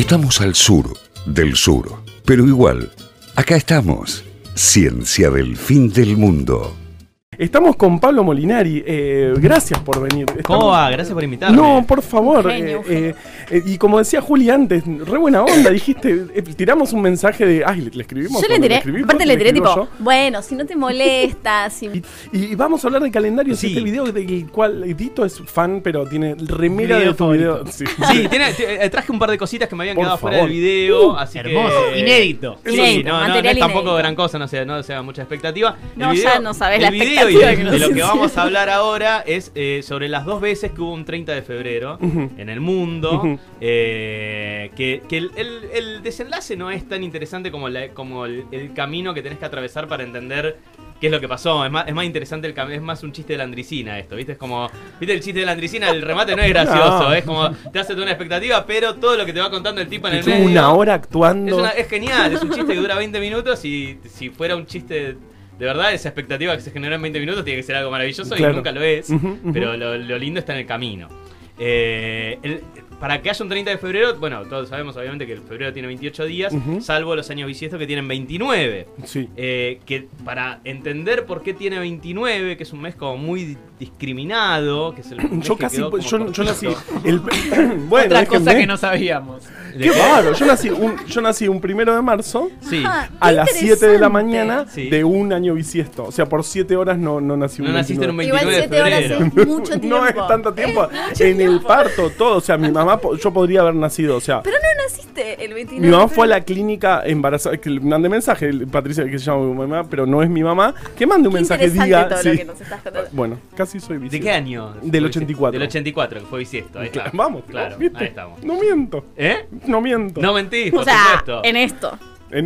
Estamos al sur del sur, pero igual, acá estamos. Ciencia del Fin del Mundo. Estamos con Pablo Molinari, gracias por venir. ¿Cómo va? Gracias por invitarme. No, por favor. Genio. Y como decía Juli antes, re buena onda, dijiste, tiramos un mensaje de, ay, le escribimos. Yo le tiré, aparte le tiré tipo, yo. Bueno, si no te molesta. Si... Y vamos a hablar de calendarios, sí. Este video del cual Dito es fan, pero tiene remera de tu video. Sí, sí, traje un par de cositas que me habían quedado fuera del video. Así hermoso, que... inédito. Sí, inédito, no es tampoco gran cosa, no sea mucha expectativa. No, video, ya no sabés la expectativa. De lo que vamos a hablar ahora es sobre las dos veces que hubo un 30 de febrero en el mundo, que el desenlace no es tan interesante como, el camino que tenés que atravesar para entender qué es lo que pasó. Es más interesante, es más un chiste de la Andricina esto, ¿viste? Es como, ¿viste el chiste de la Andricina? El remate no es gracioso, no. Es como, te hace toda una expectativa, pero todo lo que te va contando el tipo en el medio. Una hora actuando. Es genial, es un chiste que dura 20 minutos y si fuera un chiste... De verdad, esa expectativa que se generó en 20 minutos tiene que ser algo maravilloso, claro. Y nunca lo es, pero lo lindo está en el camino. Para que haya un 30 de febrero, bueno, todos sabemos obviamente que el febrero tiene 28 días, salvo los años bisiestos que tienen 29. Sí. Que para entender por qué tiene 29, que es un mes como muy discriminado, que es el mes yo que casi, quedó como yo nací... bueno, otra cosa que no sabíamos. Qué raro, yo nací un 1 de marzo, sí. A las 7 de la mañana, sí. De un año bisiesto. O sea, por 7 horas no nací un 29. No naciste en un 29 de febrero. Igual 7 horas es mucho tiempo. No es tanto tiempo. El parto, todo. O sea, mi mamá, yo podría haber nacido, o sea... Pero no naciste el 29. Mi mamá fue a la clínica embarazada, que le mandé mensaje, Patricia, que se llama mi mamá, pero no es mi mamá, que mande un mensaje, diga... Todo sí. Lo que nos estás contando. Bueno, casi soy bisiesto. ¿De qué año? Del 84. Del 84, que fue bisiesto. Ahí claro, vamos, claro, ahí estamos. No miento. ¿Eh? No miento. No mentís, por supuesto. En esto. No,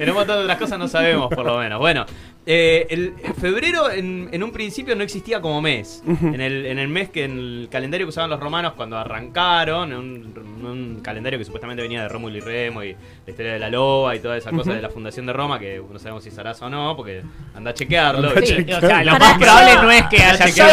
en un montón de otras cosas no sabemos, por lo menos. Bueno, el febrero en un principio no existía como mes. En el mes que en el calendario que usaban los romanos cuando arrancaron, un calendario que supuestamente venía de Rómulo y Remo y la historia de la loba y toda esa cosa de la fundación de Roma, que no sabemos si es zaraza o no, porque anda a chequearlo. O sea, lo más probable no es que haya sido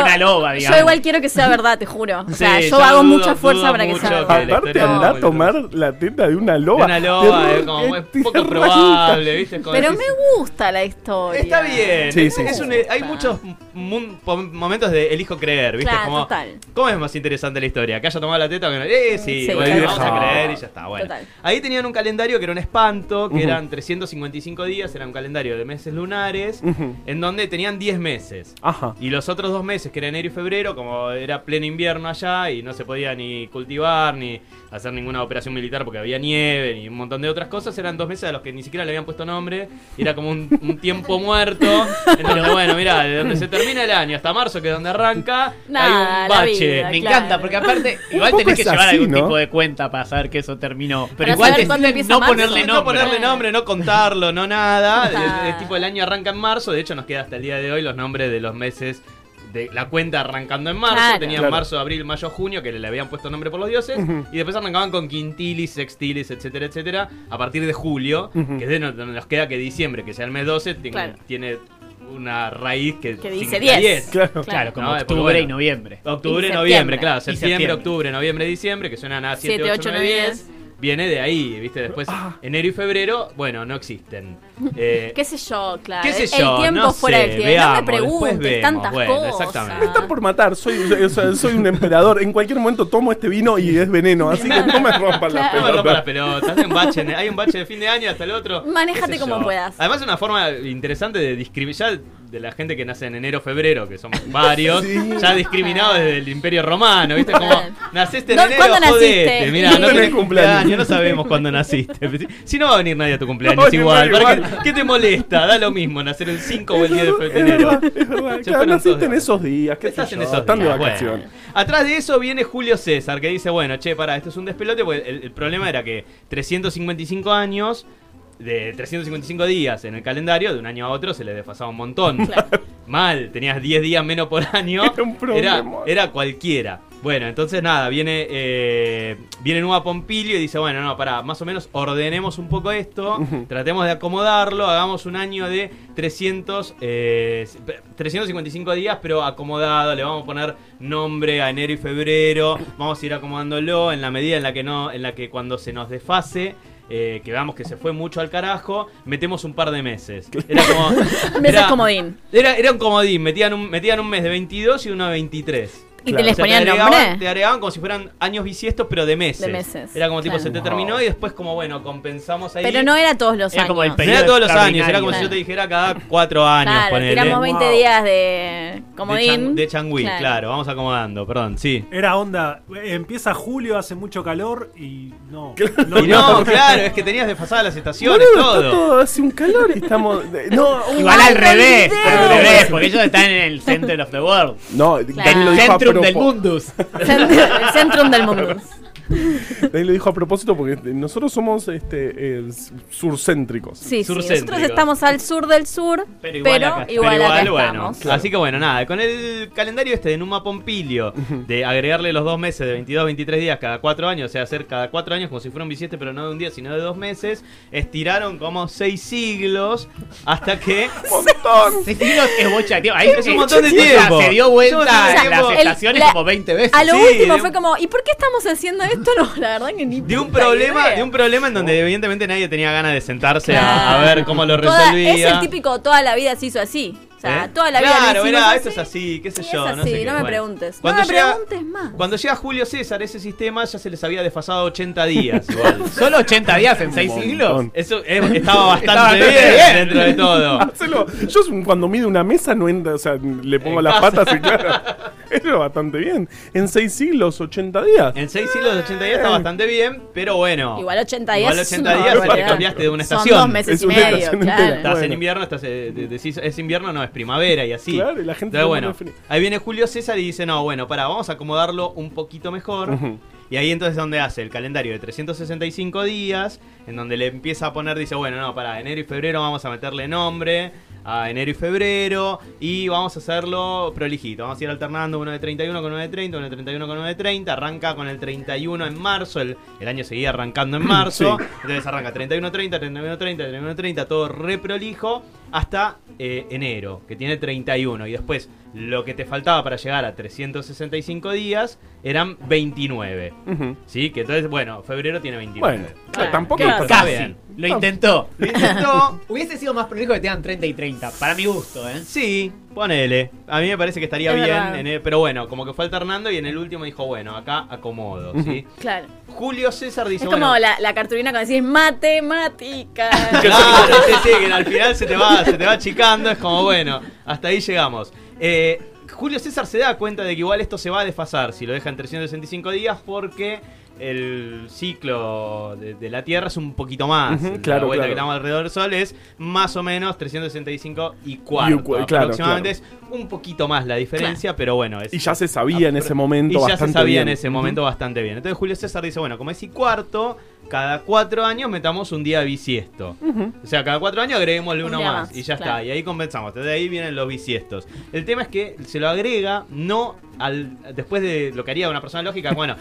una loba, digamos. Yo igual quiero que sea verdad, te juro. O sea, sí, yo hago mucha fuerza para que sea verdad. Aparte anda a tomar la teta de una loba. Una loba, como es poco probable, ¿viste? Como pero decís, me gusta la historia. Está bien. Sí, sí. Hay muchos momentos de elijo creer, ¿viste? Claro, como, total. ¿Cómo es más interesante la historia? ¿Que haya tomado la teta o que no? Sí, sí, bueno, vamos a creer y ya está. Bueno. Total. Ahí tenían un calendario que era un espanto, que eran 355 días, era un calendario de meses lunares, en donde tenían 10 meses. Ajá. Y los otros 2 meses, que era enero y febrero, como era pleno invierno allá y no se podía ni cultivar, ni hacer ninguna operación militar porque había nieve y un montón de otras cosas, eran 2 meses a los que ni siquiera le habían puesto nombre, era como un tiempo muerto. Entonces, bueno, mirá, de donde se termina el año hasta marzo, que es donde arranca, hay un bache. Vida, me encanta, porque aparte, igual tenés que llevar así, algún tipo de cuenta para saber que eso terminó. Pero igual te no ponerle nombre. No ponerle nombre, no contarlo, no nada. Es tipo el año arranca en marzo, de hecho nos queda hasta el día de hoy los nombres de los meses. De la cuenta arrancando en marzo, tenían marzo, abril, mayo, junio, que le habían puesto nombre por los dioses, y después arrancaban con quintilis, sextilis, etcétera, etcétera, a partir de julio, que de nos queda que diciembre, que sea el mes 12, tiene una raíz que dice 10. Claro, como octubre y noviembre. Octubre, y noviembre, claro, septiembre, octubre, noviembre, diciembre, que suenan a 7, 8, 9, 10. Viene de ahí, ¿viste? Después, enero y febrero, bueno, no existen. ¿Qué sé yo, claro? ¿Qué sé yo? El tiempo no fuera del tiempo. No me preguntes tantas cosas. Exactamente. Me están por matar. Soy un emperador. En cualquier momento tomo este vino y es veneno. Así que no me rompan las pelotas. No me rompan las pelotas. Hay un bache de fin de año hasta el otro. Manéjate como puedas. Además, es una forma interesante de discriminar de la gente que nace en enero, febrero, que somos varios, ya discriminados desde el Imperio Romano, ¿viste? Como, naciste en enero, jodete, mirá, no tenés cumpleaños, no sabemos cuándo naciste. Si no va a venir nadie a tu cumpleaños, igual. ¿Qué te molesta? Da lo mismo nacer el 5 o el 10 de enero. Es verdad, claro, naciste en esos días, ¿qué estás en esos días? Están de vacaciones. Bueno, atrás de eso viene Julio César, que dice, bueno, che, pará, esto es un despelote, porque el problema era que 355 años... de 355 días en el calendario, de un año a otro se le desfasaba un montón. Claro. Mal, tenías 10 días menos por año. Era cualquiera. Bueno, entonces nada, viene Numa Pompilio y dice, bueno, no, pará, más o menos ordenemos un poco esto, tratemos de acomodarlo, hagamos un año de 355 días, pero acomodado, le vamos a poner nombre a enero y febrero, vamos a ir acomodándolo en la medida en la que no, en la que cuando se nos desfase, que veamos que se fue mucho al carajo, metemos un par de meses. Era como... meses comodín. Era un comodín, metían un mes de 22 y uno de 23. Y claro, te les ponían nombre. Te agregaban como si fueran años bisiestos, pero de meses. De meses. Era como tipo, claro, se te terminó y después, como bueno, compensamos ahí. Pero no era todos los años. Como el no era todos los años, era como claro, si yo te dijera cada 4 años. Claro, ponele. Tiramos 20 días de comodín. De changüí, claro, claro, vamos acomodando, perdón, sí. Era onda, empieza julio, hace mucho calor y no. Y no, claro, es que tenías desfasadas las estaciones, no, todo. Todo. Hace un calor y estamos. No, igual al revés, porque ellos están en el center of the world. No, lo dijo del mundus. El centrum del mundus. Ahí lo dijo a propósito porque nosotros somos surcéntricos. Sí, surcéntricos. Sí, nosotros estamos al sur del sur, pero igual acá estamos. Claro. Así que bueno, nada, con el calendario de Numa Pompilio, de agregarle los 2 meses de 22 a 23 días cada 4 años, o sea, hacer cada 4 años como si fuera un bisiesto, pero no de un día, sino de 2 meses, estiraron como 6 siglos hasta que... ¡Un montón! 6 siglos es bocha, tío. Ahí es un montón de tiempo. Se dio vuelta las estaciones como 20 veces. A lo último fue como, ¿y por qué estamos haciendo esto? No, la verdad que ni de un problema en donde evidentemente nadie tenía ganas de sentarse, claro, a ver cómo lo resolvía. Es el típico, toda la vida se hizo así. O sea, toda la vida. Claro, mirá, esto es así, qué sé yo. No sé, no me preguntes. No me preguntes más. Cuando llega Julio César, ese sistema ya se les había desfasado 80 días. Igual. ¿Solo 80 días en 6 siglos? Eso estaba bastante bien dentro de todo. Marcelo, yo cuando mido una mesa no entra, o sea, le pongo las patas y claro. Era bastante bien. En 6 siglos, 80 días. En 6 siglos, 80 días está bastante bien, pero bueno. Igual 80 días. Igual 80 días te cambiaste de una estación. Son 2 meses y medio. Estás en invierno, es invierno, no es primavera y así. Claro, y la gente. Entonces, bueno, ahí viene Julio César y dice, no, bueno, pará, vamos a acomodarlo un poquito mejor. Y ahí entonces es donde hace el calendario de 365 días, en donde le empieza a poner, dice, bueno, no, pará, enero y febrero vamos a meterle nombre a enero y febrero y vamos a hacerlo prolijito. Vamos a ir alternando uno de 31 con uno de 30, uno de 31 con uno de 30. Arranca con el 31 en marzo, el año seguía arrancando en marzo. Sí. Entonces arranca 31-30, 31-30, 31-30, todo reprolijo hasta enero, que tiene 31. Y después lo que te faltaba para llegar a 365 días eran 29. ¿Sí? Que entonces, bueno, febrero tiene 29. Bueno, claro, tampoco es casi. Lo intentó. Lo intentó. Hubiese sido más prolijo que te dan 30 y 30. Para mi gusto, ¿eh? Sí, ponele. A mí me parece que estaría bien. Pero bueno, como que fue alternando y en el último dijo, bueno, acá acomodo, ¿sí? Claro. Julio César dice, es como bueno, la cartulina cuando decís matemática. Claro, sí, que al final se te va achicando. Es como, bueno, hasta ahí llegamos. Julio César se da cuenta de que igual esto se va a desfasar si lo deja en 365 días porque... el ciclo de la Tierra es un poquito más. Claro, la vuelta que damos alrededor del Sol es más o menos 365 y cuarto. Claro, aproximadamente es un poquito más la diferencia, pero bueno. Y ya se sabía en ese momento bastante bien. Entonces Julio César dice, bueno, como es y cuarto, cada 4 años metamos un día bisiesto. O sea, cada 4 años agreguémosle uno más y ya está. Y ahí compensamos. Entonces ahí vienen los bisiestos. El tema es que se lo agrega no después de lo que haría una persona lógica. Bueno,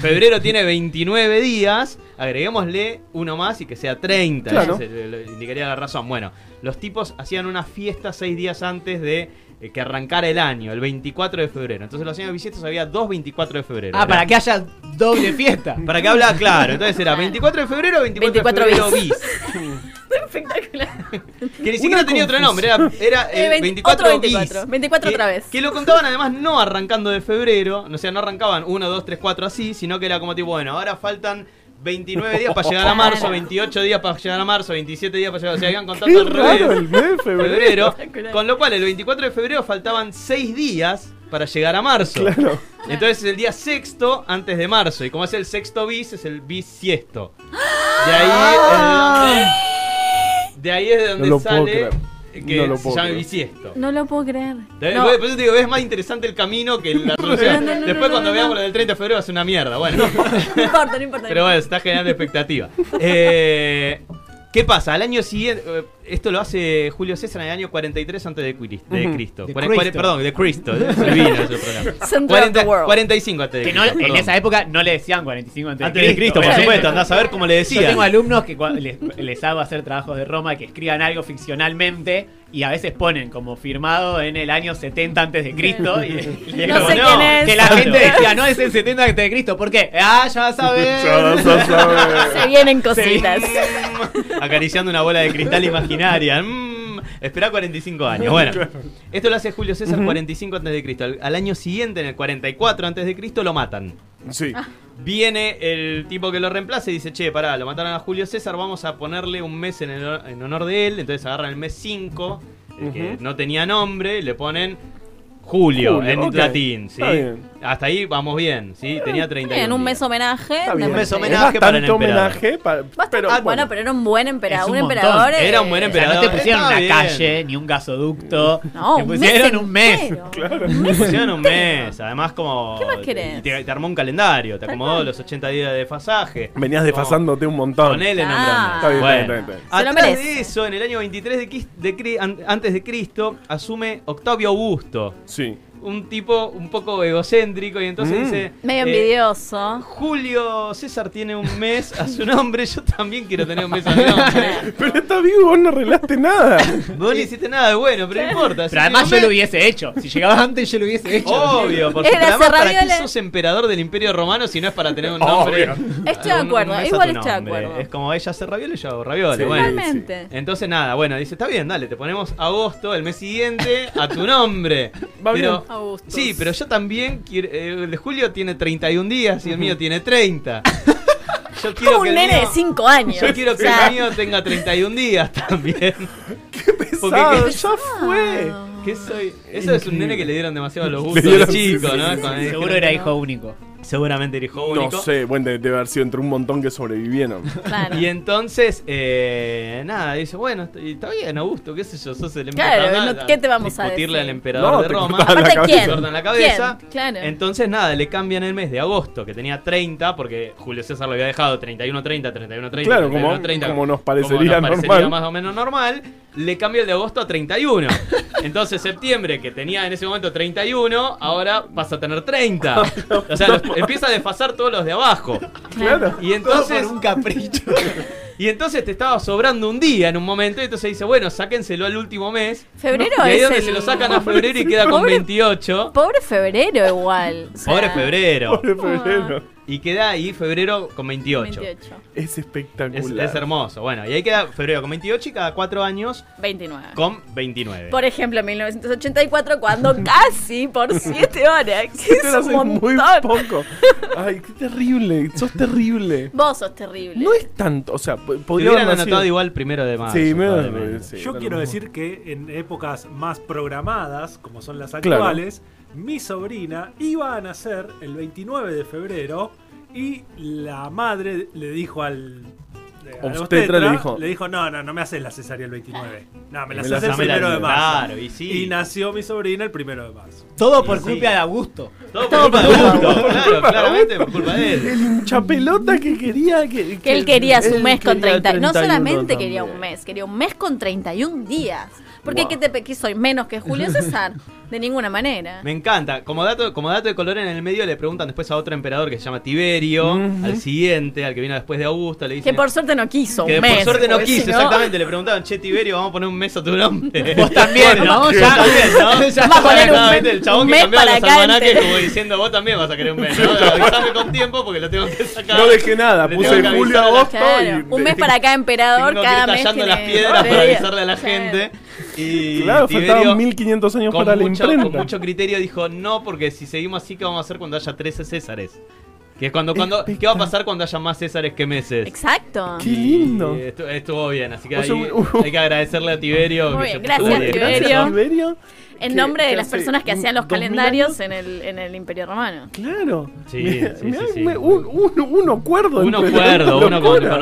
febrero tiene 29 días, agreguémosle uno más y que sea 30. Claro. Eso indicaría la razón. Bueno, los tipos hacían una fiesta 6 días antes de que arrancara el año, el 24 de febrero. Entonces los años bisiestos había dos 24 de febrero. Ah, ¿verdad? Para que haya doble fiesta. Para que habla claro. Entonces era 24 de febrero, 24 de febrero bis. Espectacular. Que ni siquiera tenía otro nombre, era 24 otra vez. Que lo contaban además no arrancando de febrero, o sea, no arrancaban 1, 2, 3, 4 así, sino que era como tipo, bueno, ahora faltan 29 días para llegar a marzo, 28 días para llegar a marzo, 27 días para llegar, o sea, habían contado al revés. El mes de febrero. Con lo cual, el 24 de febrero faltaban 6 días para llegar a marzo. Claro. Entonces es el día sexto antes de marzo, y como es el sexto bis, es el bisiesto. De ahí es de donde sale que se llama bisiesto. No lo puedo creer. Por eso te digo, es más interesante el camino que la solución. Después cuando veamos lo del 30 de febrero va a ser una mierda. Bueno. No importa. Pero bueno, está generando expectativa. ¿Qué pasa? Al año siguiente, esto lo hace Julio César en el año 43 antes de Cristo. Perdón, de Cristo. 45 antes de Cristo. No, en esa época no le decían 45 antes de Cristo. Por supuesto, andás a ver cómo le decían. Yo tengo alumnos que les hago hacer trabajos de Roma, que escriban algo ficcionalmente y a veces ponen como firmado en el año 70 antes de Cristo. Y no como, sé no, quién es. Que la gente decía, no es el 70 antes de Cristo. ¿Por qué? Ah, ya sabes. Se vienen cositas. Acariciando una bola de cristal imaginaria. Esperá 45 años. Bueno, esto lo hace Julio César 45 antes de Cristo. Al año siguiente, en el 44 antes de Cristo, lo matan. Sí. Viene el tipo que lo reemplaza y dice, che, pará, lo mataron a Julio César, vamos a ponerle un mes en honor de él. Entonces agarran el mes 5, que no tenía nombre, y le ponen Julio en latín, ¿sí? Hasta ahí vamos bien, ¿sí? Tenía 30 años. En un mes homenaje. Un mes homenaje para el emperador. Bueno, pero era un buen emperador. Era un buen emperador. O sea, no te pusieron una calle, ni un gasoducto. No, te pusieron un mes. Claro. Te pusieron un mes. Además, como... ¿Qué más querés? Te armó un calendario. Te acomodó los 80 días de desfasaje. Venías desfasándote un montón. Con él en nombre. Bueno, atrás de eso, en el año 23 antes de Cristo, asume Octavio Augusto. Sí. Un tipo un poco egocéntrico y entonces dice... Medio envidioso. Julio César tiene un mes a su nombre, yo también quiero tener un mes a mi nombre. Pero está vivo, vos no arreglaste nada. Vos no hiciste nada de bueno, pero no importa. Pero además yo lo hubiese hecho. Si llegabas antes yo lo hubiese hecho. Obvio, porque además ¿para qué sos emperador del Imperio Romano si no es para tener un nombre? Estoy de acuerdo, igual estoy de acuerdo. Es como ella hace ravioles y yo hago ravioles. Totalmente. Entonces nada, bueno, dice, está bien, dale, te ponemos agosto, el mes siguiente, a tu nombre. Pero... Augustos. Sí, pero yo también quiero, el de Julio tiene 31 días y el mío tiene 30. Yo quiero como que un nene de 5 años. Yo quiero que el mío tenga 31 días también. ¡Qué pesado! Porque, ¡ya fue! ¿Qué soy? Eso es un nene que le dieron demasiado los gustos de chico, ¿no? Seguro era hijo único. Seguramente era hijo único. No sé, bueno, debe haber sido entre un montón que sobrevivieron. Claro. Y entonces, nada, dice, bueno, está bien, Augusto, qué sé yo, sos el emperador. Claro, ¿qué te vamos a decir? Discutirle al emperador de Roma. Aparte, ¿quién? Te cortan la cabeza. Claro. Entonces, nada, le cambian el mes de agosto, que tenía 30, porque Julio César lo había dejado 31-30, 31-30, claro, 31-30. Como nos parecería normal. Más o menos normal. Le cambia el de agosto a 31. Entonces, septiembre, que tenía en ese momento 31, ahora pasa a tener 30. O sea, empieza a desfasar todos los de abajo. Claro. Y entonces, todo por un capricho. Y entonces te estaba sobrando un día en un momento. Y entonces dice, bueno, sáquenselo al último mes. Febrero ¿no? Y ahí es donde se lo sacan a febrero y queda con 28. Pobre febrero igual. O sea, pobre febrero. Pobre febrero. Y queda ahí febrero con 28. Es espectacular. Es hermoso. Bueno, y ahí queda febrero con 28 y cada 4 años... 29. Con 29. Por ejemplo, en 1984, cuando casi por 7 horas. Que es un montón. Muy poco. Ay, qué terrible. Sos terrible. Vos sos terrible. No es tanto. O sea, podría haber anotado igual primero de mayo. Sí, yo quiero decir que en épocas más programadas, como son las actuales... Claro. Mi sobrina iba a nacer el 29 de febrero y la madre le dijo al obstetra, no me haces la cesárea el 29, no, me la haces el 1 de marzo. Claro, y, sí. Y nació mi sobrina el 1 de marzo. Todo por culpa de Augusto. Todo por culpa de Augusto. Claro, claramente por culpa de él. El chapelota que quería... Que él quería su mes con 30. No solamente quería un mes, quería un mes con 31 días. Porque que soy menos que Julio César. De ninguna manera. Me encanta. Como dato de color, en el medio le preguntan después a otro emperador que se llama Tiberio, al siguiente, al que vino después de Augusto, le dicen... Que por suerte no quiso un mes. Que por suerte no quiso, exactamente. Le preguntaron, che, Tiberio, vamos a poner un mes a tu nombre. Vos también, ¿no? Ya también, ¿no? Ya vas a poner el chabón que cambiaba los almanaques como diciendo, vos también vas a querer un mes, ¿no? Avisame con tiempo porque lo tengo que sacar. No dejé nada, puse julio, agosto y... Un mes para cada emperador, cada mes tiene... Tengo que ir tallando las piedras para avisarle a la gente. Y claro, faltaban 1500 años para la imprenta. Con mucho criterio dijo, no, porque si seguimos así, ¿qué vamos a hacer cuando haya 13 Césares? Que es ¿qué va a pasar cuando haya más Césares que meses? Exacto. ¡Qué lindo! Estuvo bien, así que hay que agradecerle a Tiberio. Muy bien, gracias, Tiberio. En nombre de las personas que hacían los calendarios en el Imperio Romano. Claro. Sí. Un acuerdo con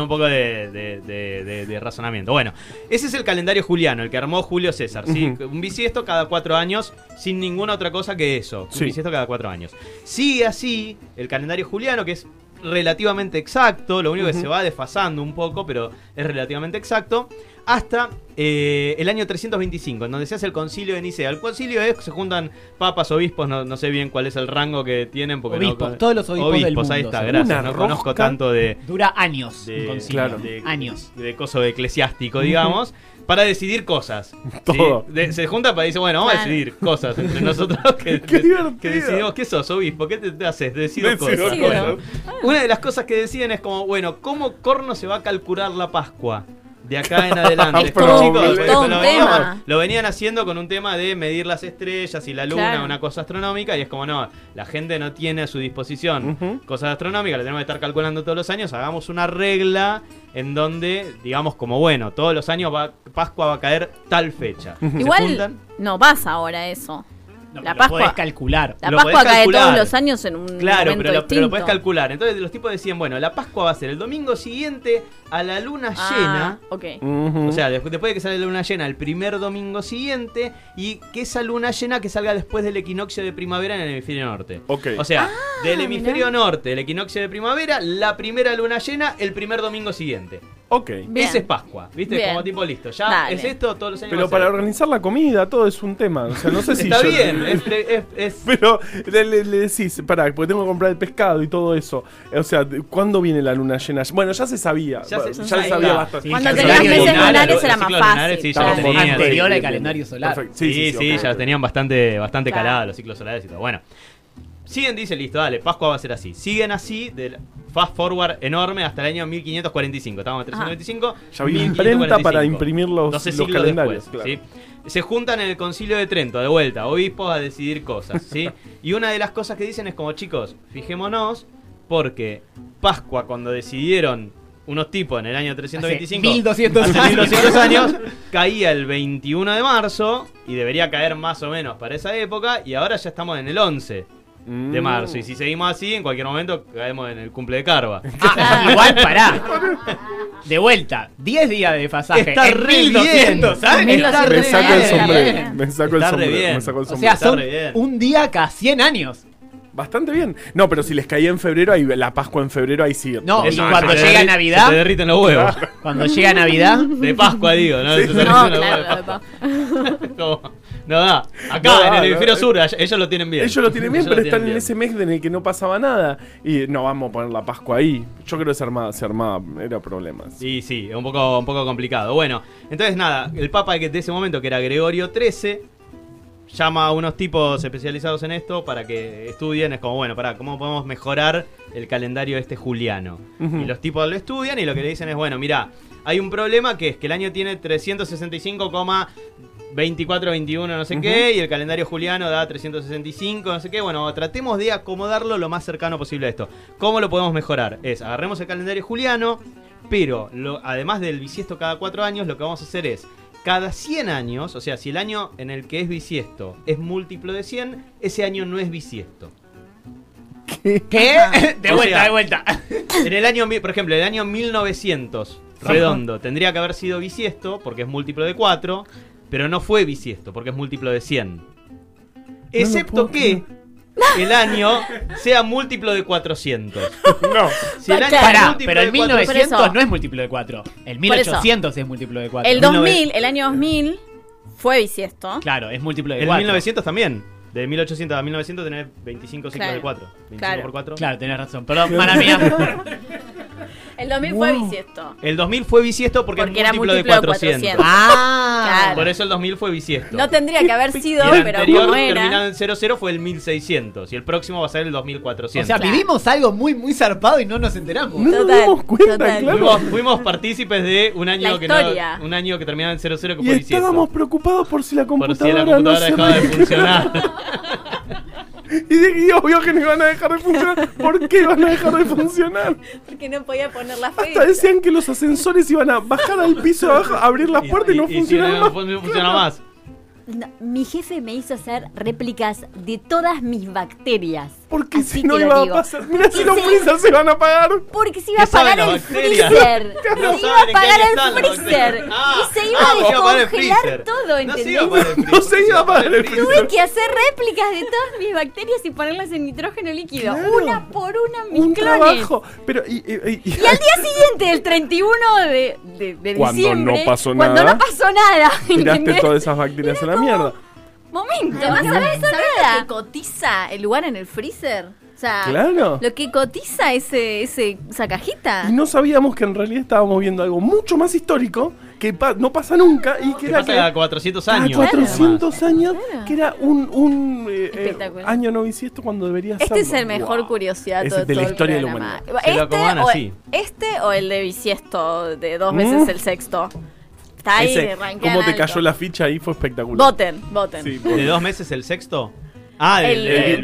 un poco de razonamiento. Bueno, ese es el calendario juliano, el que armó Julio César. ¿Sí? Un bisiesto cada 4 años, sin ninguna otra cosa que eso. Un bisiesto cada 4 años. Sigue así el calendario juliano, que es relativamente exacto, lo único que se va desfasando un poco, pero es relativamente exacto, hasta el año 325, en donde se hace el Concilio de Nicea. El concilio es que se juntan papas, obispos, no sé bien cuál es el rango que tienen. Porque obispos, no, todos los obispos del mundo. Ahí está, gracias, no conozco tanto de... Dura años de, concilio, claro, de, años. De coso eclesiástico, digamos. Para decidir cosas. Todo. ¿Sí? Se junta para decir, bueno, vamos a decidir cosas entre nosotros que decidimos. ¿Qué sos, obispo? ¿Qué te haces? Decido cosas. Bueno, una de las cosas que deciden es como, bueno, ¿cómo corno se va a calcular la Pascua de acá en adelante? Pero, chicos, lo venían haciendo con un tema de medir las estrellas y la luna, claro, una cosa astronómica, y es como, no, la gente no tiene a su disposición cosas astronómicas, la tenemos que estar calculando todos los años, hagamos una regla en donde, digamos, como bueno, todos los años Pascua va a caer tal fecha. Igual no pasa ahora eso. No, la Pascua, lo podés calcular. La Pascua cae todos los años en un momento distinto. Claro, pero lo podés calcular. Entonces los tipos decían, bueno, la Pascua va a ser el domingo siguiente a la luna llena. Okay. O sea, después de que sale la luna llena, el primer domingo siguiente, y que esa luna llena que salga después del equinoccio de primavera en el hemisferio norte. Okay. O sea, del hemisferio norte, el equinoccio de primavera, la primera luna llena, el primer domingo siguiente. Ok. Ese es Pascua, ¿viste? Bien. Como tipo, listo, ya es esto todos los años. Pero para organizar la comida, todo es un tema. O sea, no sé si está bien, es... Pero le decís, pará, porque tengo que comprar el pescado y todo eso. O sea, ¿cuándo viene la luna llena? Bueno, ya se sabía. Ya se sabía bastante. Cuando tenías meses lunares era más fácil. Sí, ya tenían, anterior al calendario solar. Perfecto. Sí, ya tenían bastante calados los ciclos solares y todo. Bueno. Siguen, dice, listo, dale, Pascua va a ser así. Siguen así, del fast forward enorme hasta el año 1545. Estamos en 325. Ya había imprenta para imprimir los calendarios. Después, claro. ¿Sí? Se juntan en el Concilio de Trento, de vuelta, obispos a decidir cosas. ¿Sí? Y una de las cosas que dicen es como, chicos, fijémonos, porque Pascua, cuando decidieron unos tipos en el año 325, hace 1200 años, caía el 21 de marzo y debería caer más o menos para esa época, y ahora ya estamos en el 11 de marzo, y si seguimos así, en cualquier momento caemos en el cumple de Carva. Igual, pará. De vuelta, 10 días de desfasaje. Está re 1200, ¿sabes? Me saco el sombrero. O sea, son un día cada 100 años. Bastante bien. No, pero si les caía en febrero, ahí la Pascua en febrero, ahí sigue. No, y cuando llega Navidad. Se te derriten los huevos. Cuando llega Navidad. De Pascua, digo, ¿no? Sí. No, claro, de Pascua. No da. Acá, en el hemisferio sur, ellos lo tienen bien. Ellos lo tienen bien, pero están en ese mes en el que no pasaba nada. Y no vamos a poner la Pascua ahí. Yo creo que se armaba, era problemas. Sí, un poco complicado. Bueno, entonces nada, el Papa de ese momento, que era Gregorio XIII, llama a unos tipos especializados en esto para que estudien. Es como, bueno, pará, ¿cómo podemos mejorar el calendario este juliano? Y los tipos lo estudian y lo que le dicen es, bueno, mirá, hay un problema que es que el año tiene 365,2421 no sé qué, y el calendario juliano da 365 no sé qué. Bueno, tratemos de acomodarlo lo más cercano posible a esto. ¿Cómo lo podemos mejorar? Es, agarremos el calendario juliano, pero además del bisiesto cada 4 años, lo que vamos a hacer es, cada 100 años, o sea, si el año en el que es bisiesto es múltiplo de 100, ese año no es bisiesto. ¿Qué? De vuelta. En el año, por ejemplo, el año 1900, redondo, tendría que haber sido bisiesto porque es múltiplo de 4, pero no fue bisiesto porque es múltiplo de 100. Excepto que el año sea múltiplo de 400. No. Si el año pará, pero el 1900 no es múltiplo de 4. El 1800 es múltiplo de 4. El 2000, el año 2000 fue bisiesto. Claro, es múltiplo de 4. El 1900 también. De 1800 a 1900 tenés 25 ciclos de 4. 25 por 4. Claro, tenés razón. Perdón, para mí. El 2000 fue bisiesto. El 2000 fue bisiesto porque era múltiplo de 400. Claro. Por eso el 2000 fue bisiesto. No tendría que haber sido, y el pero anterior, como era. Terminado en 00 fue el 1600 y el próximo va a ser el 2400. O sea, vivimos algo muy, muy zarpado y no nos enteramos. No nos dimos cuenta, claro. Fuimos partícipes de un año que terminaba en 00 que fue bisiesto. Estábamos preocupados por si la computadora dejaba de funcionar. Y obvio que no iban a dejar de funcionar. ¿Por qué iban a dejar de funcionar? Porque no podía poner la fecha. Hasta decían que los ascensores iban a bajar al piso de abajo, abrir las puertas y no funcionaban. No funcionaba más. No, mi jefe me hizo hacer réplicas de todas mis bacterias. Porque así si no iba a pasar. Mira, si los freezers se van a apagar. Porque se iba a apagar el freezer. Se iba a apagar el freezer. Y se iba a descongelar todo, ¿entendés? No se iba a apagar el freezer. Tuve que hacer réplicas de todas mis bacterias y ponerlas en nitrógeno líquido. Claro. Una por una, mis un clones. Trabajo. Pero, y al día siguiente, el 31 de diciembre. No pasó nada, cuando no pasó nada. Tiraste todas esas bacterias a la mierda. Momento, además, ¿sabes lo que cotiza el lugar en el freezer? O sea, claro, lo que cotiza esa cajita. Y no sabíamos que en realidad estábamos viendo algo mucho más histórico que no pasa nunca y que era pasa a 400 años. A 400 claro, años, claro, que era un año no bisiesto cuando debería ser. Este es el mejor curiosidad de todo la historia de la humanidad. Este o el de bisiesto de dos veces el sexto. Ese, cómo te cayó la ficha ahí fue espectacular. Voten. Sí, ¿de 2 meses el sexto? Ah,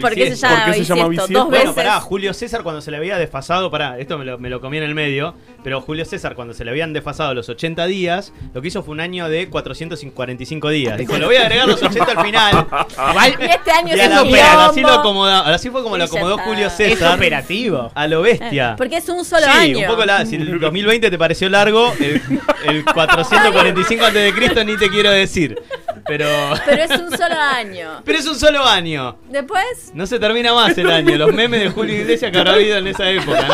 porque se llama bisiesto. Bueno, pará, Julio César cuando se le había desfasado, pará, esto me lo comí en el medio, pero Julio César cuando se le habían desfasado los 80 días, lo que hizo fue un año de 445 días. Dijo, lo voy a agregar los 80 al final. Y este año es un piombo. Así lo acomodó, así fue como lo acomodó Julio César. Es operativo. A lo bestia. Porque es un solo año. Sí, un poco si el 2020 te pareció largo, el 445 antes de Cristo ni te quiero decir. Pero es un solo año. Pero es un solo año. Después no se termina más el año. Los memes de Julio Iglesias que habrá habido en esa época, ¿no?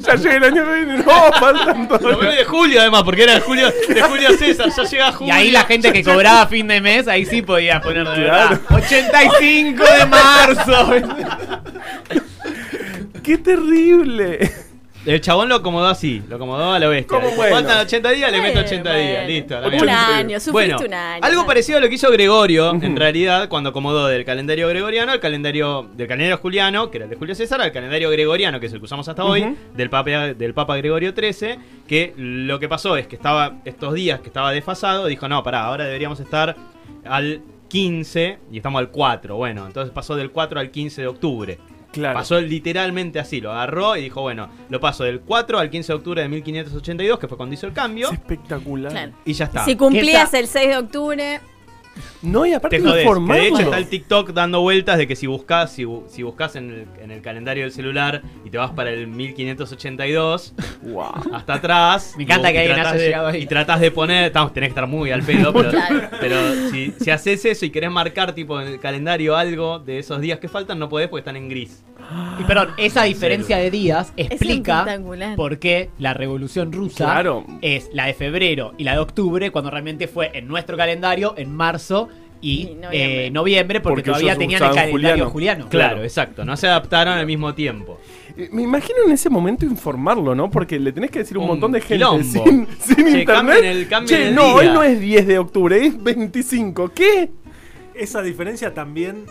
Ya llega el año que viene. No, faltan todos. Los memes de Julio, además, porque era de Julio César. Ya llega Julio. Y ahí la gente que cobraba a fin de mes, ahí sí podía poner de verdad. 85 de marzo. ¡Qué terrible! El chabón lo acomodó así, lo acomodó a la bestia. Como bueno, faltan 80 días, le meto 80 días, listo. Un año. Algo parecido a lo que hizo Gregorio, en realidad, cuando acomodó del calendario gregoriano al calendario, del calendario juliano, que era el de Julio César, al calendario gregoriano, que es el que usamos hasta hoy, del Papa Gregorio XIII, que lo que pasó es que estaba, estos días que estaba desfasado, dijo, no, pará, ahora deberíamos estar al 15 y estamos al 4, bueno, entonces pasó del 4 al 15 de octubre. Claro. Pasó literalmente así, lo agarró y dijo, bueno, lo paso del 4 al 15 de octubre de 1582, que fue cuando hizo el cambio. Es espectacular. Claro. Y ya está. Si cumplías el 6 de octubre... No, y aparte te jodés, que de hecho está el TikTok dando vueltas de que si buscas en el calendario del celular y te vas para el 1582 hasta atrás. Me encanta que alguien haya llegado ahí. Y tratás de poner, tenés que estar muy al pedo, pero si haces eso y querés marcar tipo en el calendario algo de esos días que faltan, no podés porque están en gris. Y perdón, esa diferencia de días explica por qué la Revolución Rusa es la de febrero y la de octubre, cuando realmente fue en nuestro calendario en marzo y noviembre, porque todavía tenían el calendario juliano. Claro, exacto, no se adaptaron al mismo tiempo. Me imagino en ese momento informarlo, ¿no? Porque le tenés que decir un montón de gente sin internet. Hoy no es 10 de octubre, es 25. ¿Qué? Esa diferencia también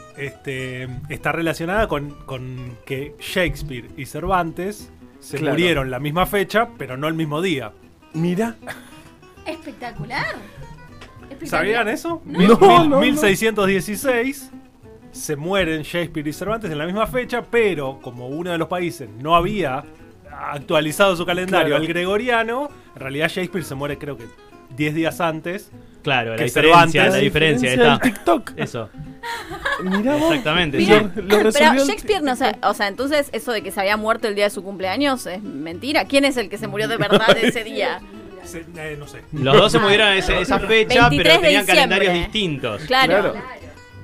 está relacionada con que Shakespeare y Cervantes se murieron la misma fecha, pero no el mismo día. Mira. Espectacular. ¿Sabían eso? No. 1616 se mueren Shakespeare y Cervantes en la misma fecha, pero como uno de los países no había actualizado su calendario al gregoriano, en realidad Shakespeare se muere creo que 10 días antes. Claro, la diferencia está. TikTok. Eso. Mirá vos. Exactamente. Pero Shakespeare no sabe, o sea, entonces eso de que se había muerto el día de su cumpleaños es mentira. ¿Quién es el que se murió de verdad ese día? No sé. Los dos se murieron esa fecha, pero tenían calendarios distintos. Claro.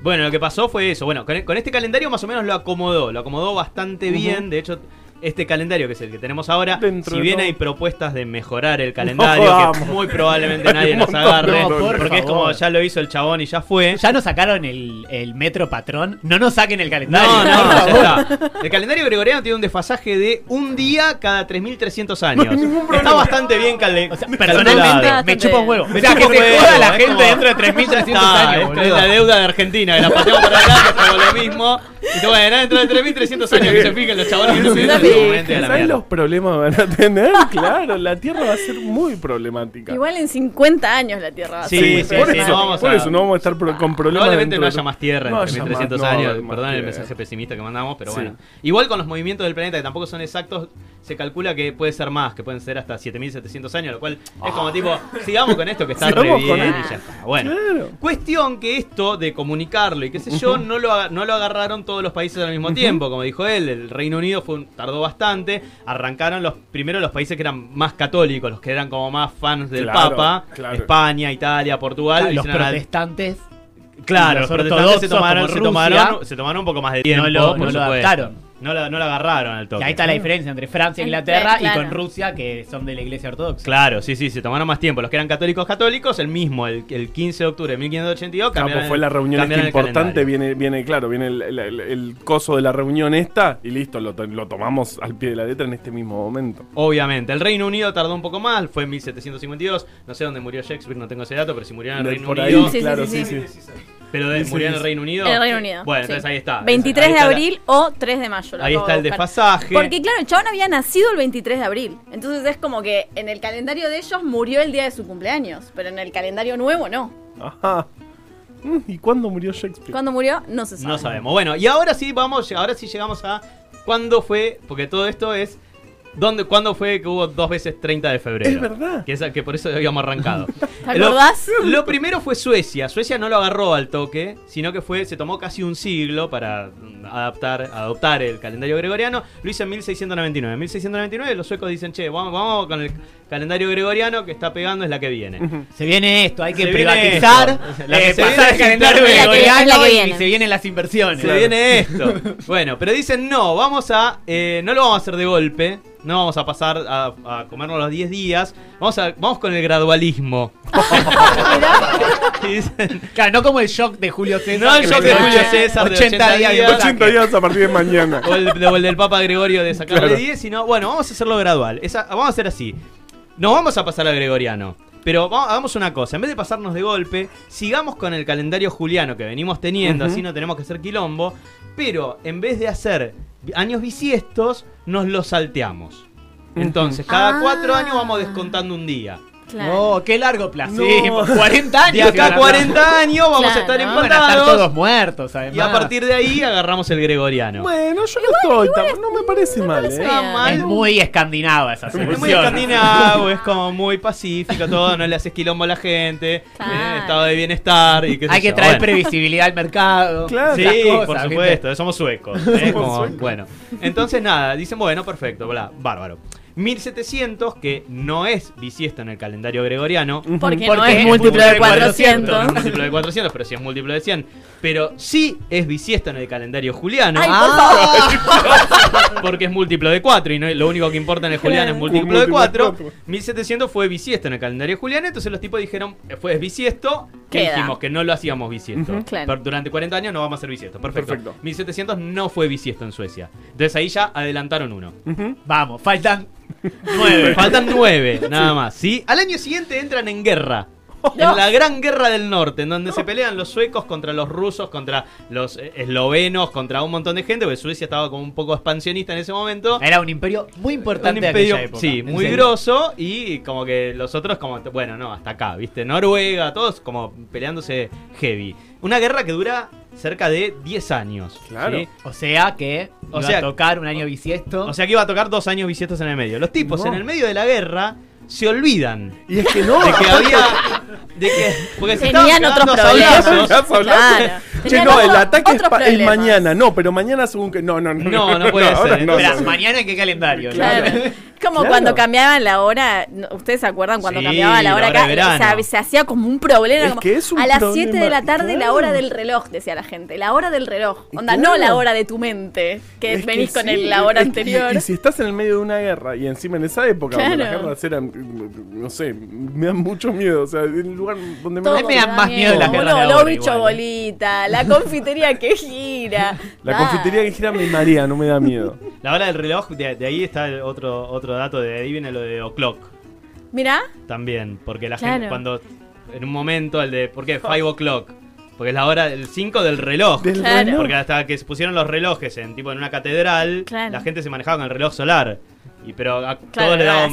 Bueno, lo que pasó fue eso. Bueno, con este calendario más o menos lo acomodó bastante bien. De hecho, este calendario que es el que tenemos ahora, si bien hay propuestas de mejorar el calendario, que muy probablemente nadie nos agarre, porque es como ya lo hizo el chabón y ya fue. Ya nos sacaron el metro patrón, no nos saquen el calendario. No, ya está. El calendario gregoriano tiene un desfasaje de un día cada 3.300 años. No hay ningún problema. Está bastante bien calculado. O sea, personalmente me chupa un huevo. O sea, que se joda la gente como... dentro de 3.300 años. Es la deuda de Argentina, que la pateamos para acá, que es como lo mismo. Y te voy a ganar dentro de 3.300 años, que se fijen los chabones. ¿Sabes los problemas van a tener? Claro, la Tierra va a ser muy problemática. Igual en 50 años la Tierra va a ser muy problemática. Por eso no vamos a estar con problemas. Probablemente no haya más Tierra en 1300 años. Perdón el mensaje pesimista que mandamos, pero bueno. Igual con los movimientos del planeta, que tampoco son exactos, se calcula que puede ser más, que pueden ser hasta 7700 años, lo cual es como tipo, sigamos con esto que está re bien y ya está. Bueno, cuestión que esto de comunicarlo y qué sé yo, no lo agarraron todos los países al mismo tiempo, como dijo él. El Reino Unido tardó bastante. Arrancaron primero los países que eran más católicos, los que eran como más fans del Papa, España, Italia, Portugal. Los protestantes. Claro, los protestantes se tomaron un poco más de tiempo, no lo adaptaron. No la agarraron al toque. Y ahí está la diferencia entre Francia e Inglaterra y con Rusia, que son de la Iglesia Ortodoxa. Claro, sí, se tomaron más tiempo. Los que eran católicos, el mismo, el 15 de octubre de 1582, cambiaron. Fue la reunión esta importante, viene el coso de la reunión esta, y listo, lo tomamos al pie de la letra en este mismo momento. Obviamente, el Reino Unido tardó un poco más, fue en 1752, no sé dónde murió Shakespeare, no tengo ese dato, pero si murió en el Reino Unido. Sí, claro, sí. Pero murió en el Reino Unido. En el Reino Unido. Bueno, entonces ahí está. 23 de abril o 3 de mayo. Ahí está el desfasaje. Porque claro, el chabón había nacido el 23 de abril. Entonces es como que en el calendario de ellos murió el día de su cumpleaños, pero en el calendario nuevo no. Ajá. ¿Y cuándo murió Shakespeare? ¿Cuándo murió? No se sabe. No sabemos. Bueno, y ahora sí llegamos a cuándo fue, porque todo esto es ¿cuándo fue que hubo dos veces 30 de febrero? Es verdad. Que por eso habíamos arrancado. ¿Te acordás? Lo primero fue Suecia. Suecia no lo agarró al toque, sino que se tomó casi un siglo para adoptar el calendario gregoriano. Lo hizo en 1699. En 1699 los suecos dicen, che, vamos con el calendario gregoriano que está pegando, es la que viene. Se viene esto, hay que privatizar. Pasar el calendario gregoriano y se vienen las inversiones. Se viene esto. Bueno, pero dicen, no, no lo vamos a hacer de golpe. No vamos a pasar a comernos los 10 días. Vamos con el gradualismo. Claro, no como el shock de Julio César. No el shock de Julio César 80 días a partir de mañana. O el del Papa Gregorio de sacarle 10, sino, bueno, vamos a hacerlo gradual. Vamos a hacer así. No vamos a pasar al gregoriano. Pero hagamos una cosa, en vez de pasarnos de golpe, sigamos con el calendario juliano que venimos teniendo, así no tenemos que hacer quilombo, pero en vez de hacer años bisiestos, nos los salteamos. Entonces, cada 4 años vamos descontando un día. Claro. ¡Oh, qué largo plazo! No. 40 años. De acá 40 años vamos a estar empatados. Van a estar todos muertos, además. Y a partir de ahí agarramos el gregoriano. Bueno, no me parece mal. Es muy escandinava esa solución. Es muy escandinavo, es como muy pacífico todo, no le haces quilombo a la gente, estado de bienestar. Y qué sé Hay que traer previsibilidad al mercado. Claro, sí, cosas, por supuesto, somos suecos. Bueno, entonces nada, dicen, bueno, perfecto, bárbaro. 1700, que no es bisiesto en el calendario gregoriano. Porque no es múltiplo de 400. No es múltiplo de 400, pero sí es múltiplo de 100. Pero sí es bisiesto en el calendario juliano. ¡Ay, por favor! Porque es múltiplo de 4 y lo único que importa en el juliano es múltiplo de 4. 1700 fue bisiesto en el calendario juliano, entonces los tipos dijeron, es bisiesto, que dijimos que no lo hacíamos bisiesto. Pero durante 40 años no vamos a ser bisiesto. Perfecto. 1700 no fue bisiesto en Suecia. Entonces ahí ya adelantaron uno. Vamos, faltan 9, nada más, ¿sí? Al año siguiente entran en guerra. En la Gran Guerra del Norte, en donde se pelean los suecos contra los rusos, contra los eslovenos, contra un montón de gente, porque Suecia estaba como un poco expansionista en ese momento. Era un imperio muy importante, un imperio, en aquella época. Sí, muy grosso, y como que los otros como, bueno, no, hasta acá, ¿viste? Noruega, todos como peleándose heavy. Una guerra que dura cerca de 10 años. Claro. ¿Sí? O sea que iba a tocar un año bisiesto. O sea que iba a tocar 2 años bisiestos en el medio. Los tipos en el medio de la guerra se olvidan. Y es que no. De que había... porque tenían otros problemas. Che, no, el ataque es mañana. No, pero mañana según que... No puede ser. Pero mañana en qué calendario. Claro. Como cuando cambiaban la hora, ¿ustedes se acuerdan cuando cambiaba la hora acá? Se hacía como un problema. A las 7 de la tarde la hora del reloj, decía la gente. La hora del reloj. Onda, no la hora de tu mente, que venís con la hora anterior. Y si estás en el medio de una guerra, y encima en esa época, cuando las guerras eran, no sé, me dan mucho miedo. O sea, el lugar donde me dan más miedo las guerras de ahora. Los bichos bolita, la confitería que gira. La confitería que gira me marea, no me da miedo. La hora del reloj, de ahí está el otro dato, de ahí viene lo de O'Clock. Mirá. También, porque la gente cuando en un momento el de, ¿por qué? 5 o'clock. Porque es la hora del 5 del reloj. Claro. Porque hasta que se pusieron los relojes en una catedral, claro, la gente se manejaba con el reloj solar. Pero a todos le daba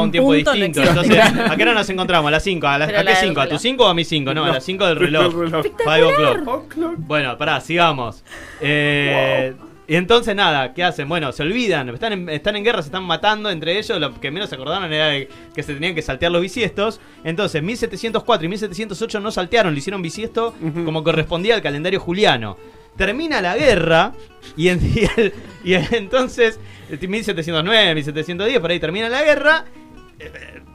un tiempo distinto. Entonces, ¿a qué hora nos encontramos? A las 5. ¿A qué 5? ¿A tu 5 o a mi 5? No, a las 5 del reloj. 5 o'clock. Bueno, pará, sigamos. Wow. Y entonces nada, ¿qué hacen? Bueno, se olvidan, están en guerra, se están matando entre ellos. Lo que menos se acordaron era que se tenían que saltear los bisiestos. Entonces 1704 y 1708 no saltearon, le hicieron bisiesto como correspondía al calendario juliano. Termina la guerra y entonces 1709, 1710, por ahí termina la guerra.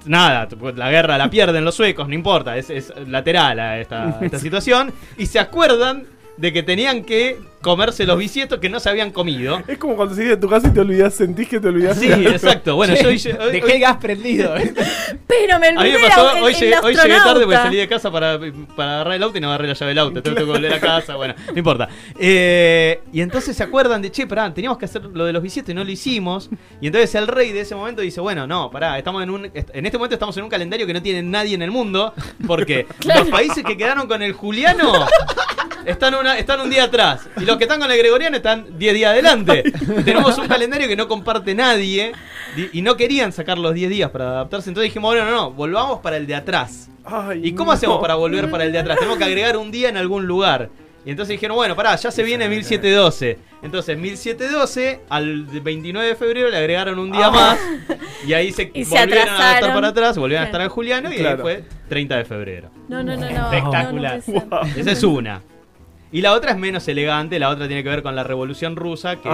Nada, la guerra la pierden los suecos, no importa, es lateral a esta situación. Y se acuerdan de que tenían que comerse los bisiestos que no se habían comido. Es como cuando salís de tu casa y te olvidás, sentís que te olvidás. Sí, exacto. Bueno, yo dejé el gas prendido. Pero me olvidé. A mí me pasó, hoy llegué tarde porque salí de casa para agarrar el auto y no agarré la llave del auto. Tengo que volver a casa, bueno, no importa. Y entonces se acuerdan de, che, pará, teníamos que hacer lo de los bisiestos y no lo hicimos. Y entonces el rey de ese momento dice, bueno, no, pará, en este momento estamos en un calendario que no tiene nadie en el mundo, porque los países que quedaron con el juliano están un día atrás. Y los que están con el gregoriano están 10 días adelante. Tenemos un calendario que no comparte nadie. Y no querían sacar los 10 días para adaptarse. Entonces dijimos, bueno, no, volvamos para el de atrás. Ay, ¿y cómo hacemos para volver para el de atrás? Tenemos que agregar un día en algún lugar. Y entonces dijeron, bueno, pará, ya se viene 1712. Entonces, 1712, al 29 de febrero le agregaron un día más. Y ahí se volvieron a estar para atrás, volvieron a estar al juliano. Y ahí fue 30 de febrero. No. Espectacular. No. Esa es una. Y la otra es menos elegante, la otra tiene que ver con la Revolución Rusa, que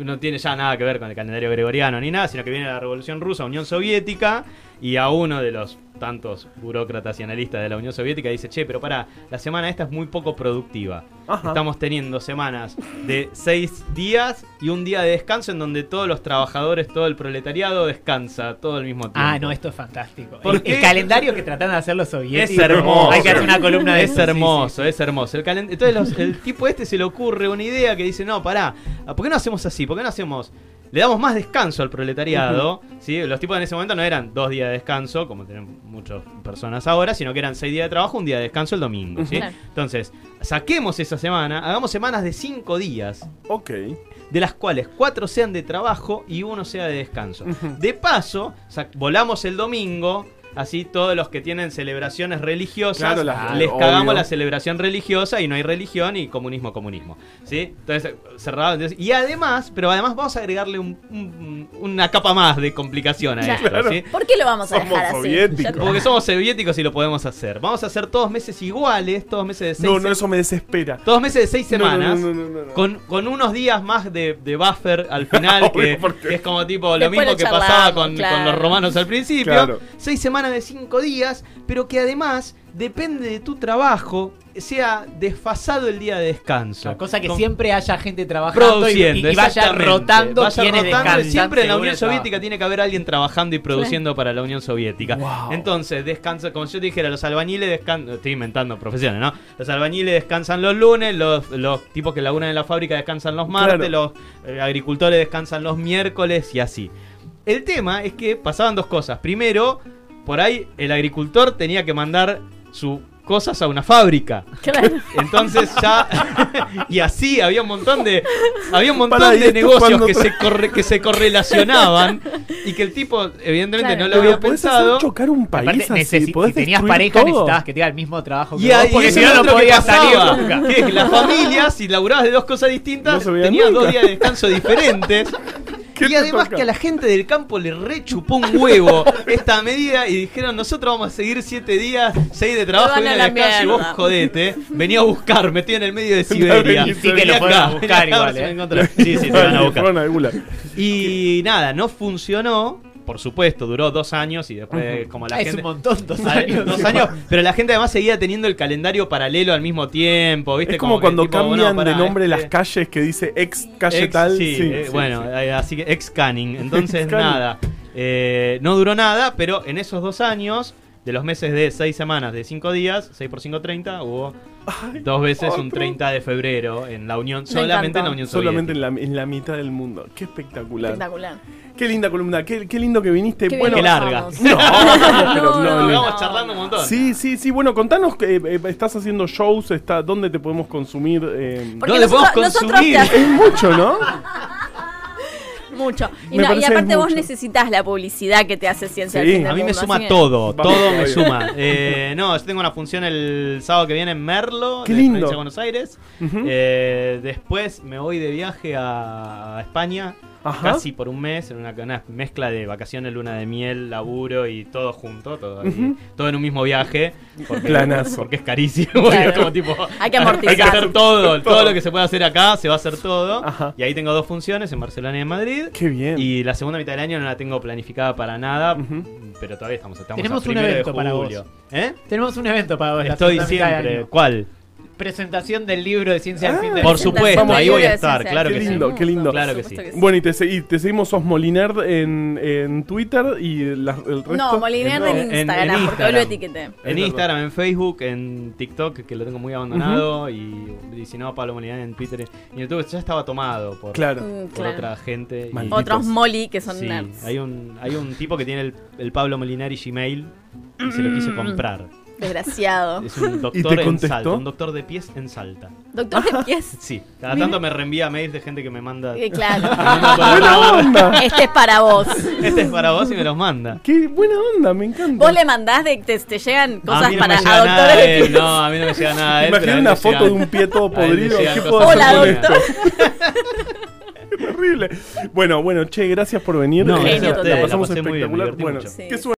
no tiene ya nada que ver con el calendario gregoriano ni nada, sino que viene la Revolución Rusa, Unión Soviética, y a uno de los tantos burócratas y analistas de la Unión Soviética dice, che, pero pará, la semana esta es muy poco productiva. Ajá. Estamos teniendo semanas de 6 días y un día de descanso en donde todos los trabajadores, todo el proletariado descansa todo el mismo tiempo. Ah, no, esto es fantástico. El calendario que tratan de hacer los soviéticos. Es hermoso. Hay que hacer una columna de eso. Es hermoso. Entonces el tipo este se le ocurre una idea que dice, no, pará, ¿por qué no hacemos así? ¿Por qué no hacemos? Le damos más descanso al proletariado, ¿sí? Los tipos en ese momento no eran 2 días de descanso, como tienen muchas personas ahora, sino que eran 6 días de trabajo, un día de descanso el domingo, ¿sí? Claro. Entonces, saquemos esa semana, hagamos semanas de 5 días. Ok. De las cuales 4 sean de trabajo y 1 sea de descanso. De paso, volamos el domingo. Así todos los que tienen celebraciones religiosas, claro, les cagamos obvio la celebración religiosa y no hay religión y comunismo. ¿Sí? Entonces, cerrado. Entonces, y además, vamos a agregarle una capa más de complicación a esto. Claro. ¿Sí? ¿Por qué lo vamos a dejar así? Porque somos soviéticos y lo podemos hacer. Vamos a hacer 2 meses iguales, 2 meses de 6 semanas. No, eso me desespera. 2 meses de 6 semanas. No. Con unos días más de buffer al final, obvio, que es como tipo lo mismo que pasaba con los romanos al principio. Claro. 6 semanas de 5 días, pero que además depende de tu trabajo, sea desfasado el día de descanso. La cosa que siempre haya gente trabajando y vaya rotando quienes descansan. Siempre en la Unión Soviética tiene que haber alguien trabajando y produciendo para la Unión Soviética. Wow. Entonces, descansa, como yo te dijera, los albañiles descansan, estoy inventando profesiones, ¿no? Los albañiles descansan los lunes, los tipos que laburan en la fábrica descansan los martes, claro, los agricultores descansan los miércoles y así. El tema es que pasaban 2 cosas. Primero, por ahí el agricultor tenía que mandar sus cosas a una fábrica. Claro. Entonces ya... y así había un montón de... había un montón de negocios que se correlacionaban y que el tipo evidentemente no lo había pensado. Chocar un país así, si tenías pareja todo, necesitabas que tenga el mismo trabajo que vos, porque si no podías salir nunca. Que la familia, si laburabas de 2 cosas distintas, no tenías nunca 2 días de descanso diferentes. Y además que a la gente del campo le rechupó un huevo esta medida y dijeron, nosotros vamos a seguir 7 días, 6 de trabajo y una de descanso, y vos jodete, venía a buscar, metí en el medio de Siberia. Y sí que lo pueden buscar igual, sí, te van a buscar. Y nada, no funcionó. Por supuesto, duró 2 años y después como la gente... es un montón, 2 años. 2 años, pero la gente además seguía teniendo el calendario paralelo al mismo tiempo, ¿viste? Es como cuando tipo, cambian de nombre las calles que dice ex calle ex, tal. Sí, sí. Así que ex canning. Entonces nada, no duró nada, pero en esos 2 años... de los meses de 6 semanas de 5 días, 6 por 5, 30, hubo dos veces un 30 de febrero en la Unión, solamente en la Unión Soviética. Solamente en la mitad del mundo. Qué espectacular. Espectacular. Qué linda columna, qué lindo que viniste. Qué, bueno, qué larga. Vamos charlando un montón. Sí, bueno, contanos, estás haciendo shows, ¿dónde te podemos consumir? ¿Dónde podemos consumir? Es mucho, ¿no? Mucho. Y aparte vos necesitas la publicidad que te hace Ciencia del Fin del Mundo. A mí me suma todo me suma. No, yo tengo una función el sábado que viene en Merlo, en la provincia de Buenos Aires. Uh-huh. Después me voy de viaje a España. Ajá. Casi por un mes, en una mezcla de vacaciones, luna de miel, laburo y todo junto, todo en un mismo viaje, porque es carísimo, claro. Como, tipo, hay que amortizar, hay que hacer todo lo que se puede hacer acá, se va a hacer todo. Ajá. Y ahí tengo dos funciones, en Barcelona y en Madrid. Qué bien. Y la segunda mitad del año no la tengo planificada para nada, pero todavía estamos tenemos a un evento para julio. ¿Eh? Tenemos un evento para vos. Estoy siempre. ¿Cuál? Presentación del libro de Ciencia del Fin del Mundo. Por supuesto, ahí voy a estar, claro que sí. Qué lindo, claro que sí. Bueno, y te seguimos, sos Molinerd en Twitter y el resto. No, Molinerd en Instagram, porque yo lo etiqueté. En Instagram, en Facebook, en TikTok, que lo tengo muy abandonado, y si no, Pablo Molinari en Twitter. Y en YouTube ya estaba tomado por otra gente. Otros Moli que son nerds. Hay un tipo que tiene el Pablo Molinari Gmail y se lo quiso comprar. Desgraciado. Es un doctor en Salta, un doctor de pies en Salta. ¿Doctor de pies? Sí. Cada tanto me reenvía mails de gente que me manda. Claro. Este es para vos. Este es para vos y me los manda. Qué buena onda, me encanta. ¿Vos le mandás te llegan cosas para doctores de pies? No, a mí no me llega nada. Imagina una foto de un pie todo podrido. Hola, doctor. Terrible. Bueno, che, gracias por venir. No, la pasamos espectacular. Bueno, qué suerte.